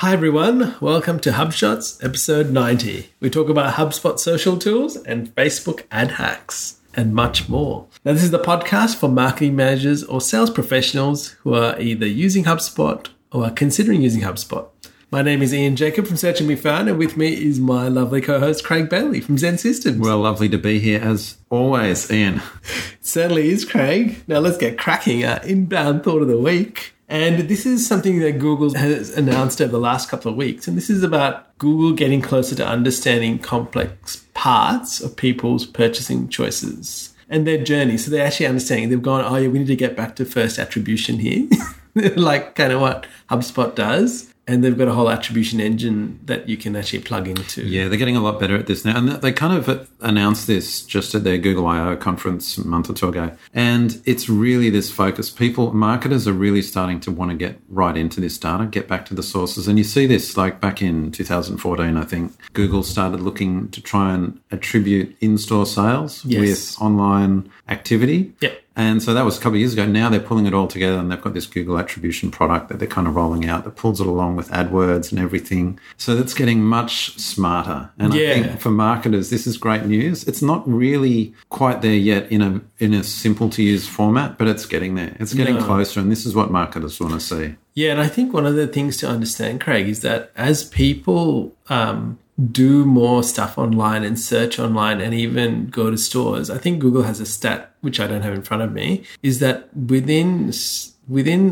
Hi everyone, welcome to HubShots episode 90. We talk about HubSpot social tools and Facebook ad hacks and much more. Now this is the podcast for marketing managers or sales professionals who are either using HubSpot or are considering using HubSpot. My name is Ian Jacob from Searching Me Fan, and with me is my lovely co-host Craig Bailey from Zen Systems. Well, lovely to be here as always, Ian. It certainly is, Craig. Now let's get cracking our inbound thought of the week. And this is something that Google has announced over the last couple of weeks. And this is about Google getting closer to understanding complex parts of people's purchasing choices and their journey. So they're actually understanding. They've gone, oh, yeah, we need to get back to first attribution here, like kind of what HubSpot does. And they've got a whole attribution engine that you can actually plug into. Yeah, they're getting a lot better at this now. And they kind of announced this just at their Google I.O. conference a month or two ago. And it's really this focus. People, marketers are really starting to want to get right into this data, get back to the sources. And you see this like back in 2014, I think, Google started looking to try and attribute in-store sales with online activity. Yep. And so that was a couple of years ago. Now they're pulling it all together and they've got this Google attribution product that they're kind of rolling out that pulls it along with AdWords and everything. So that's getting much smarter. And I think for marketers, this is great news. It's not really quite there yet in a simple-to-use format, but it's getting there. It's getting closer, and this is what marketers want to see. Yeah, and I think one of the things to understand, Craig, is that as people do more stuff online and search online and even go to stores, I think Google has a stat, which I don't have in front of me, is that within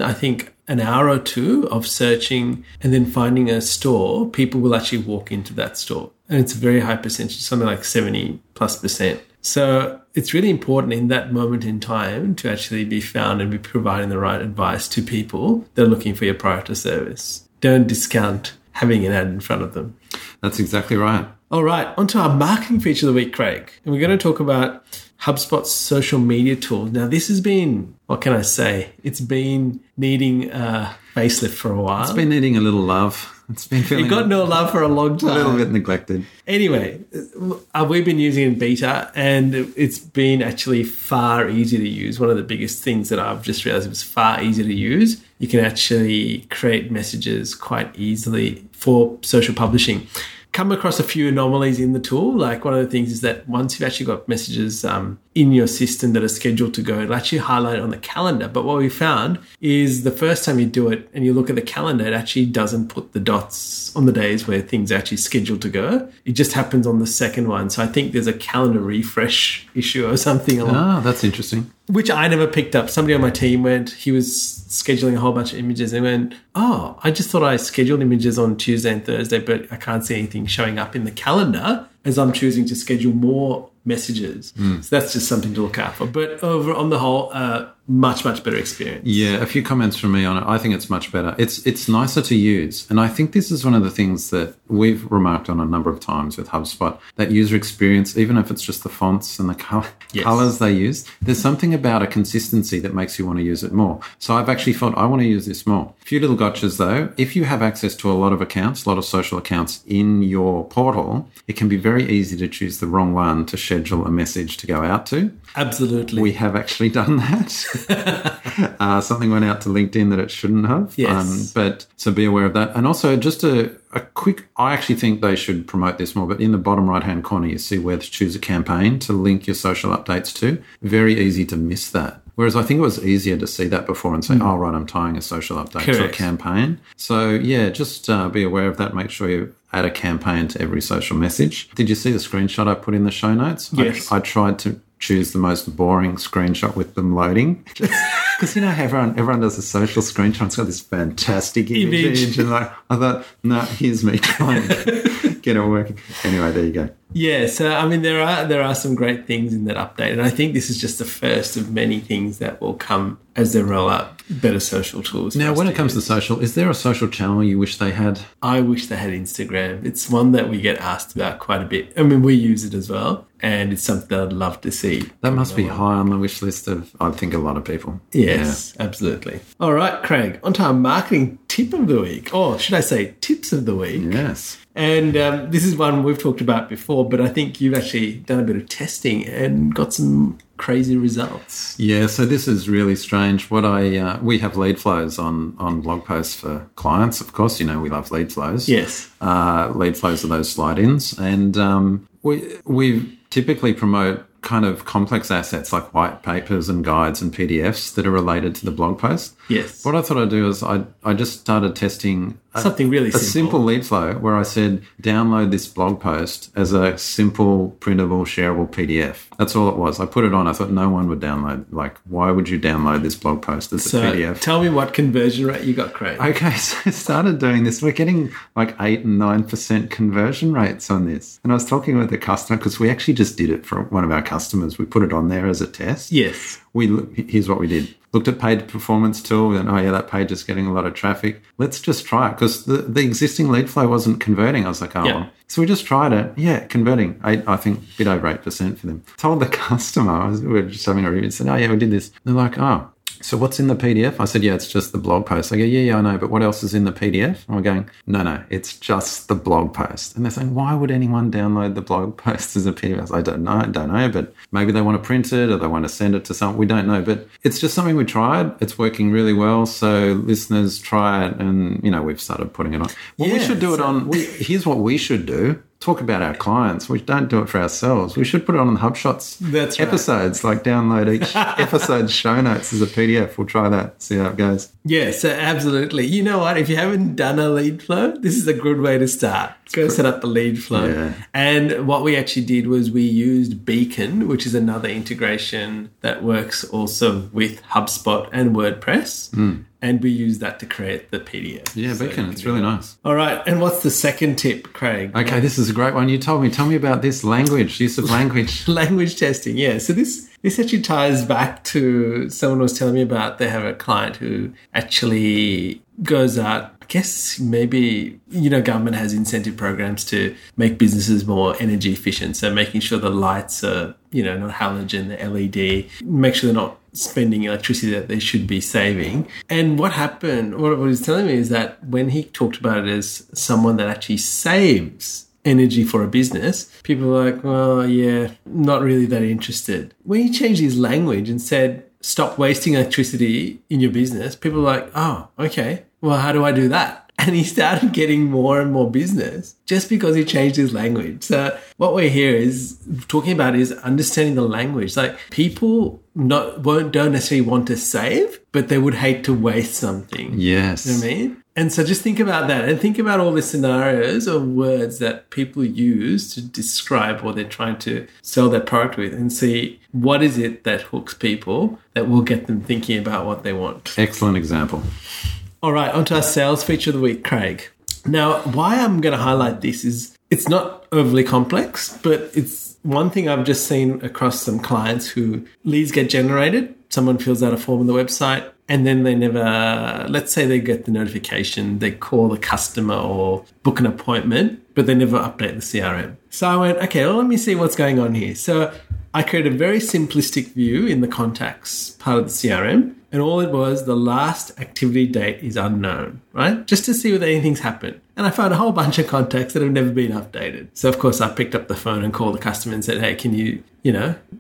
I think, an hour or two of searching and then finding a store, people will actually walk into that store. And it's a very high percentage, something like 70%+. So it's really important in that moment in time to actually be found and be providing the right advice to people that are looking for your product or service. Don't discount having an ad in front of them. That's exactly right. All right, on to our marketing feature of the week, Craig. And we're going to talk about HubSpot's social media tools. Now, this has been, what can I say? It's been needing a facelift for a while. It's been needing a little love. It got no love for a long time. A little bit neglected. Anyway, we've been using it in beta, and it's been actually far easier to use. One of the biggest things that I've just realized, it was far easier to use. You can actually create messages quite easily for social publishing. Come across a few anomalies in the tool. Like one of the things is that once you've actually got messages in your system that are scheduled to go, it'll actually highlight it on the calendar. But what we found is the first time you do it and you look at the calendar, it actually doesn't put the dots on the days where things are actually scheduled to go. It just happens on the second one. So I think there's a calendar refresh issue or something along. Ah, that's interesting. Which I never picked up. Somebody on my team he was scheduling a whole bunch of images and went, oh, I just thought I scheduled images on Tuesday and Thursday, but I can't see anything showing up in the calendar as I'm choosing to schedule more messages. So that's just something to look out for. But over on the whole, much, much better experience. Yeah, a few comments from me on it. I think it's much better. It's nicer to use. And I think this is one of the things that we've remarked on a number of times with HubSpot, that user experience, even if it's just the fonts and the colors they use, there's something about a consistency that makes you want to use it more. So I've actually thought, I want to use this more. A few little gotchas though. If you have access to a lot of social accounts in your portal, it can be very easy to choose the wrong one to schedule a message to go out to. Absolutely. We have actually done that. Something went out to LinkedIn that it shouldn't have. Yes. But so be aware of that. And also just I actually think they should promote this more, but in the bottom right-hand corner, you see where to choose a campaign to link your social updates to. Very easy to miss that. Whereas I think it was easier to see that before and say, oh, right, I'm tying a social update to a campaign. So, yeah, just be aware of that. Make sure you add a campaign to every social message. Did you see the screenshot I put in the show notes? Yes. I tried to choose the most boring screenshot with them loading. Because you know how everyone does a social screenshot. It's got this fantastic image. And I thought, no, here's me trying to get it working. Anyway, there you go. Yeah, so I mean there are some great things in that update, and I think this is just the first of many things that will come as they roll out better social tools. Now, when it comes to social, is there a social channel you wish they had? I wish they had Instagram. It's one that we get asked about quite a bit. I mean, we use it as well, and it's something that I'd love to see. That must be high on the wish list of, I think, a lot of people. Yes, absolutely. All right, Craig, on to our marketing tip of the week, or should I say tips of the week. Yes. And this is one we've talked about before. before, but I think you've actually done a bit of testing and got some crazy results. Yeah, so this is really strange. What we have lead flows on blog posts for clients, of course. You know, we love lead flows. Yes. Lead flows are those slide-ins. And we typically promote kind of complex assets like white papers and guides and PDFs that are related to the blog post. Yes. What I thought I'd do is I just started testing something really simple. A simple lead flow where I said, download this blog post as a simple, printable, shareable PDF. That's all it was. I put it on. I thought no one would download. Like, why would you download this blog post as a PDF? Tell me what conversion rate you got, Craig. Okay, so I started doing this. We're getting like 8 and 9% conversion rates on this. And I was talking with the customer because we actually just did it for one of our customers. We put it on there as a test. Yes. Here's what we did. Looked at page performance tool and, oh, yeah, that page is getting a lot of traffic. Let's just try it because the existing lead flow wasn't converting. I was like, oh, yeah. Well. So we just tried it. Yeah, converting, I think, a bit over 8% for them. Told the customer, we were just having a review and said, oh, yeah, we did this. And they're like, oh, so what's in the PDF? I said, yeah, it's just the blog post. I go, yeah, I know, but what else is in the PDF? And we're going, no, it's just the blog post. And they're saying, why would anyone download the blog post as a PDF? I don't know, but maybe they want to print it or they want to send it to someone. We don't know, but it's just something we tried. It's working really well. So listeners, try it. And, you know, we've started putting it on. Well, yeah, we should do it on. Here's what we should do. Talk about our clients. We don't do it for ourselves. We should put it on the HubShots That's episodes, right. Like download each episode's show notes as a PDF. We'll try that, see how it goes. Yeah, so absolutely. You know what? If you haven't done a lead flow, this is a good way to start. Go set up the lead flow. Yeah. And what we actually did was we used Beacon, which is another integration that works also with HubSpot and WordPress. Mm. And we use that to create the PDF. Yeah, so Beacon. It's really nice. All right. And what's the second tip, Craig? Okay, this is a great one. You told me. Tell me about this use of language. Language testing, yeah. So this actually ties back to someone was telling me about. They have a client who actually goes out. I guess maybe, you know, government has incentive programs to make businesses more energy efficient. So making sure the lights are, you know, not halogen, the LED, make sure they're not spending electricity that they should be saving. And what happened, what he's telling me is that when he talked about it as someone that actually saves energy for a business, people were like, well, yeah, not really that interested. When he changed his language and said, stop wasting electricity in your business, people were like, oh, okay, well, how do I do that? And he started getting more and more business just because he changed his language. So what we're here is talking about is understanding the language. Like people don't necessarily want to save, but they would hate to waste something. Yes. You know what I mean? And so just think about that and think about all the scenarios or words that people use to describe what they're trying to sell their product with and see what is it that hooks people that will get them thinking about what they want. Excellent example. All right, onto our sales feature of the week, Craig. Now, why I'm going to highlight this is it's not overly complex, but it's one thing I've just seen across some clients who leads get generated, someone fills out a form on the website, and then they never, let's say they get the notification, they call the customer or book an appointment, but they never update the CRM. So I went, okay, well, let me see what's going on here. So I created a very simplistic view in the contacts part of the CRM. And all it was, the last activity date is unknown, right? Just to see whether anything's happened. And I found a whole bunch of contacts that have never been updated. So, of course, I picked up the phone and called the customer and said, hey, can you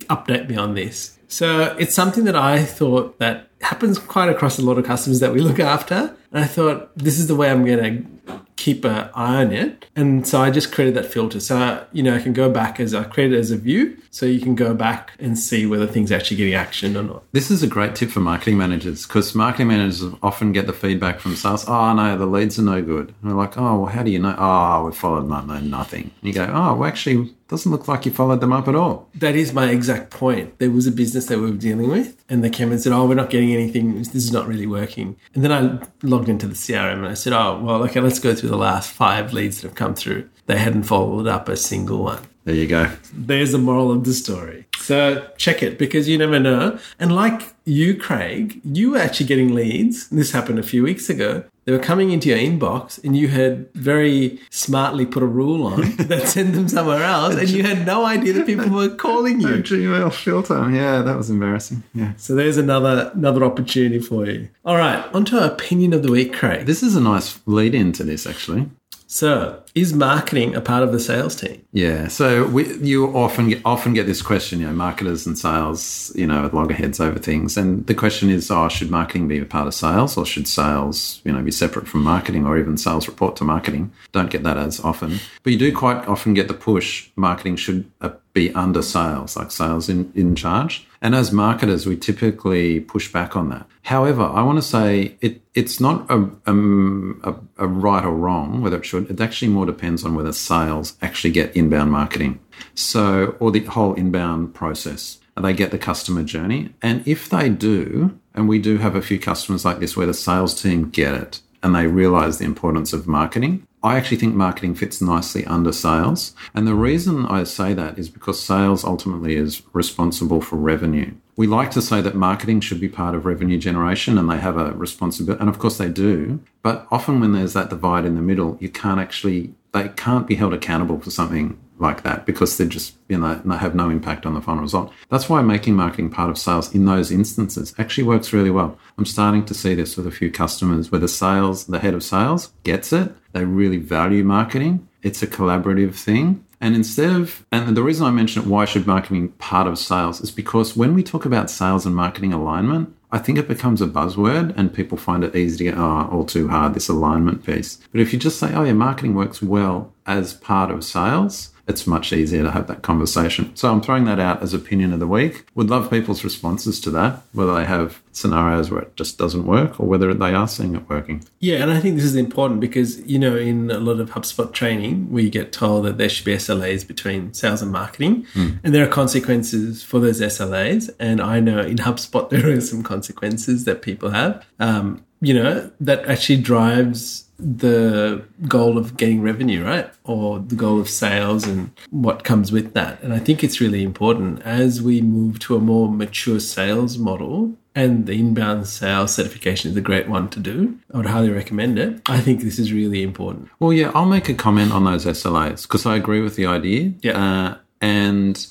update me on this? So it's something that I thought that happens quite across a lot of customers that we look after. And I thought, this is the way I'm going to keep an eye on it. And so I just created that filter. So, you know, I can go back as I create it as a view. So you can go back and see whether things are actually getting action or not. This is a great tip for marketing managers because marketing managers often get the feedback from sales. Oh, no, the leads are no good. And we're like, oh, well, how do you know? Oh, we followed up on nothing. And you go, oh, well, actually, doesn't look like you followed them up at all. That is my exact point. There was a business that we were dealing with and they came and said, oh, we're not getting anything. This is not really working. And then I logged into the CRM and I said, oh, well, okay, let's go through the last 5 leads that have come through. They hadn't followed up a single one. There you go. There's the moral of the story. So check it because you never know. And like you, Craig, you were actually getting leads. This happened a few weeks ago. They were coming into your inbox and you had very smartly put a rule on that sent them somewhere else and you had no idea that people were calling you. A Gmail filter. Yeah, that was embarrassing. Yeah. So there's another opportunity for you. All right, on to our opinion of the week, Craig. This is a nice lead into this, actually. So, is marketing a part of the sales team? Yeah. So you often get this question, you know, marketers and sales, you know, at loggerheads over things. And the question is, should marketing be a part of sales, or should sales, you know, be separate from marketing, or even sales report to marketing? Don't get that as often. But you do quite often get the push, marketing should be under sales, like sales in charge. And as marketers, we typically push back on that. However, I want to say it's not a right or wrong whether it should. It actually more depends on whether sales actually get inbound marketing, so, or the whole inbound process. They get the customer journey. And if they do, and we do have a few customers like this where the sales team get it and they realize the importance of marketing, I actually think marketing fits nicely under sales. And the reason I say that is because sales ultimately is responsible for revenue. We like to say that marketing should be part of revenue generation and they have a responsibility, and of course they do. But often when there's that divide in the middle, they can't be held accountable for something like that because they're just, you know, they have no impact on the final result. That's why making marketing part of sales in those instances actually works really well. I'm starting to see this with a few customers where the head of sales gets it. They really value marketing. It's a collaborative thing. And the reason I mention it, why should marketing be part of sales, is because when we talk about sales and marketing alignment, I think it becomes a buzzword and people find it easy to go, all too hard, this alignment piece. But if you just say, marketing works well as part of sales, it's much easier to have that conversation. So I'm throwing that out as opinion of the week. Would love people's responses to that, whether they have scenarios where it just doesn't work or whether they are seeing it working. Yeah, and I think this is important because, you know, in a lot of HubSpot training, we get told that there should be SLAs between sales and marketing, and there are consequences for those SLAs. And I know in HubSpot, there are some consequences that people have, you know, that actually drives the goal of getting revenue, right? Or the goal of sales and what comes with that. And I think it's really important as we move to a more mature sales model, and the inbound sales certification is a great one to do. I would highly recommend it. I think this is really important. Well, yeah, I'll make a comment on those SLAs because I agree with the idea. Yeah. And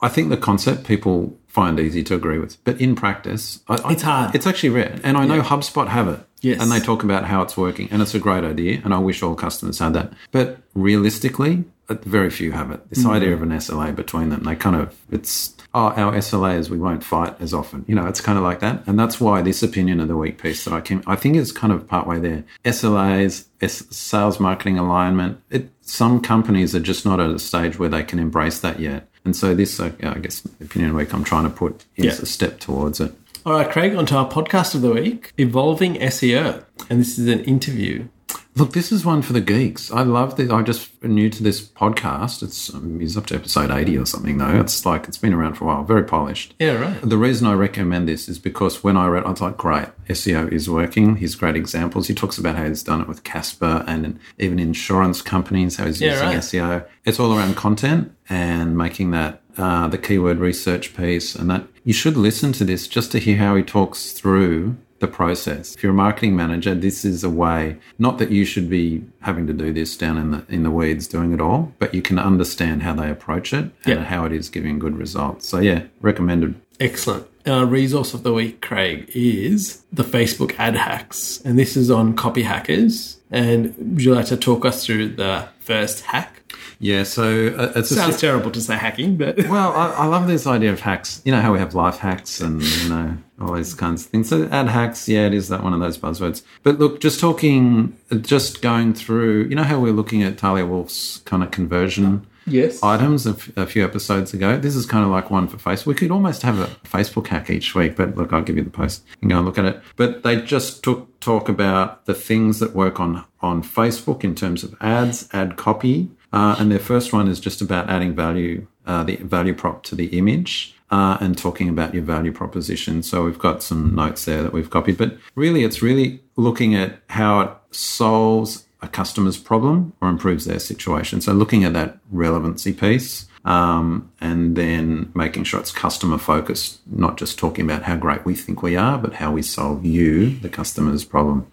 I think the concept people find easy to agree with, but in practice, it's hard. It's actually rare. And I know HubSpot have it. Yes. And they talk about how it's working, and it's a great idea, and I wish all customers had that. But realistically, very few have it. This idea of an SLA between them, they kind of, it's, our SLA is we won't fight as often. You know, it's kind of like that. And that's why this opinion of the week piece that I think is kind of partway there. SLAs, sales marketing alignment, some companies are just not at a stage where they can embrace that yet. And so this, I guess, opinion of the week I'm trying to put is a step towards it. All right, Craig, onto our podcast of the week, Evolving SEO. And this is an interview. Look, this is one for the geeks. I love this. I'm just new to this podcast. It's up to episode 80 or something, though. It's been around for a while. Very polished. Yeah, right. The reason I recommend this is because when I read, I was like, great, SEO is working. He's great examples. He talks about how he's done it with Casper and even insurance companies, how he's using SEO. It's all around content and making that the keyword research piece, and that you should listen to this just to hear how he talks through the process. If you're a marketing manager, this is a way, not that you should be having to do this down in the weeds doing it all, but you can understand how they approach it and how it is giving good results. So yeah, recommended. Excellent. Our resource of the week, Craig, is the Facebook ad hacks, and this is on Copy Hackers. And would you like to talk us through the first hack? Yeah, so sounds terrible to say hacking, but well, I love this idea of hacks. You know how we have life hacks and all these kinds of things. So ad hacks, yeah, it is that one of those buzzwords. But look, just going through. You know how we were looking at Talia Wolf's kind of conversion items a few episodes ago. This is kind of like one for Facebook. We could almost have a Facebook hack each week, but look, I'll give you the post and go and look at it. But they just talk about the things that work on Facebook in terms of ads, ad copy. And their first one is just about adding value, the value prop to the image, and talking about your value proposition. So we've got some notes there that we've copied. But really, it's really looking at how it solves a customer's problem or improves their situation. So looking at that relevancy piece, and then making sure it's customer focused, not just talking about how great we think we are, but how we solve you, the customer's problem.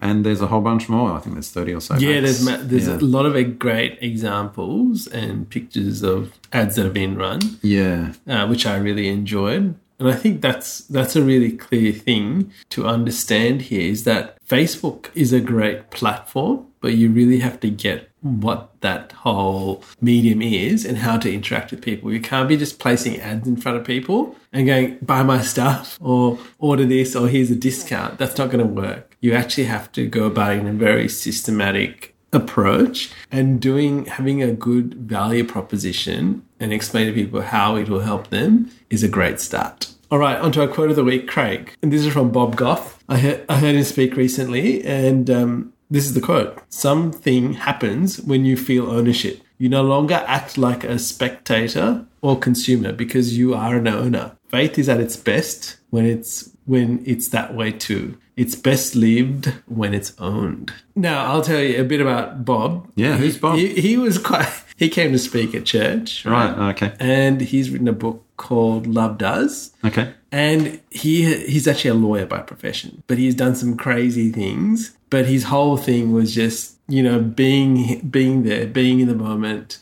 And there's a whole bunch more. I think there's 30 or so. Yeah, hacks. there's a lot of great examples and pictures of ads that have been run. Yeah, which I really enjoyed. And I think that's a really clear thing to understand here is that Facebook is a great platform but you really have to get what that whole medium is and how to interact with people. You can't be just placing ads in front of people and going, buy my stuff or order this or here's a discount. That's not going to work. You actually have to go about it in a very systematic approach and having a good value proposition and explain to people how it will help them is a great start. All right, onto our quote of the week, Craig. And this is from Bob Goff. I heard him speak recently, and this is the quote. Something happens when you feel ownership. You no longer act like a spectator or consumer because you are an owner. Faith is at its best when it's that way too. It's best lived when it's owned. Now, I'll tell you a bit about Bob. Yeah, who's Bob? He came to speak at church. Right, okay. And he's written a book called Love Does. Okay. And he's actually a lawyer by profession, but he's done some crazy things. But his whole thing was just, being there, being in the moment,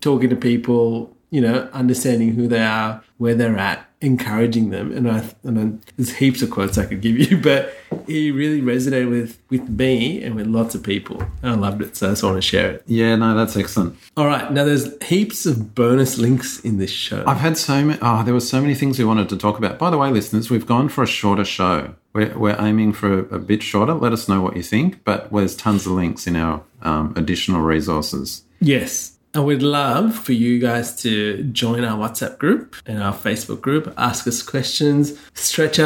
talking to people, understanding who they are, where they're at, encouraging them. And there's heaps of quotes I could give you, but he really resonated with me and with lots of people. And I loved it, so I just want to share it. Yeah, no, that's excellent. All right. Now, there's heaps of bonus links in this show. I've had so many. Oh, there were so many things we wanted to talk about. By the way, listeners, we've gone for a shorter show. We're aiming for a bit shorter. Let us know what you think, but there's tons of links in our additional resources. Yes. And we'd love for you guys to join our WhatsApp group and our Facebook group, ask us questions, stretch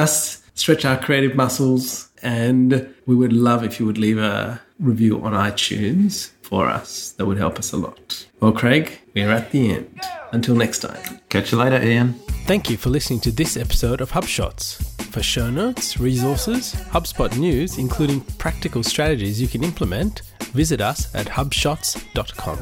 our creative muscles, and we would love if you would leave a review on iTunes for us. That would help us a lot. Well, Craig, we're at the end. Until next time. Catch you later, Ian. Thank you for listening to this episode of HubShots. For show notes, resources, HubSpot news, including practical strategies you can implement, visit us at hubshots.com.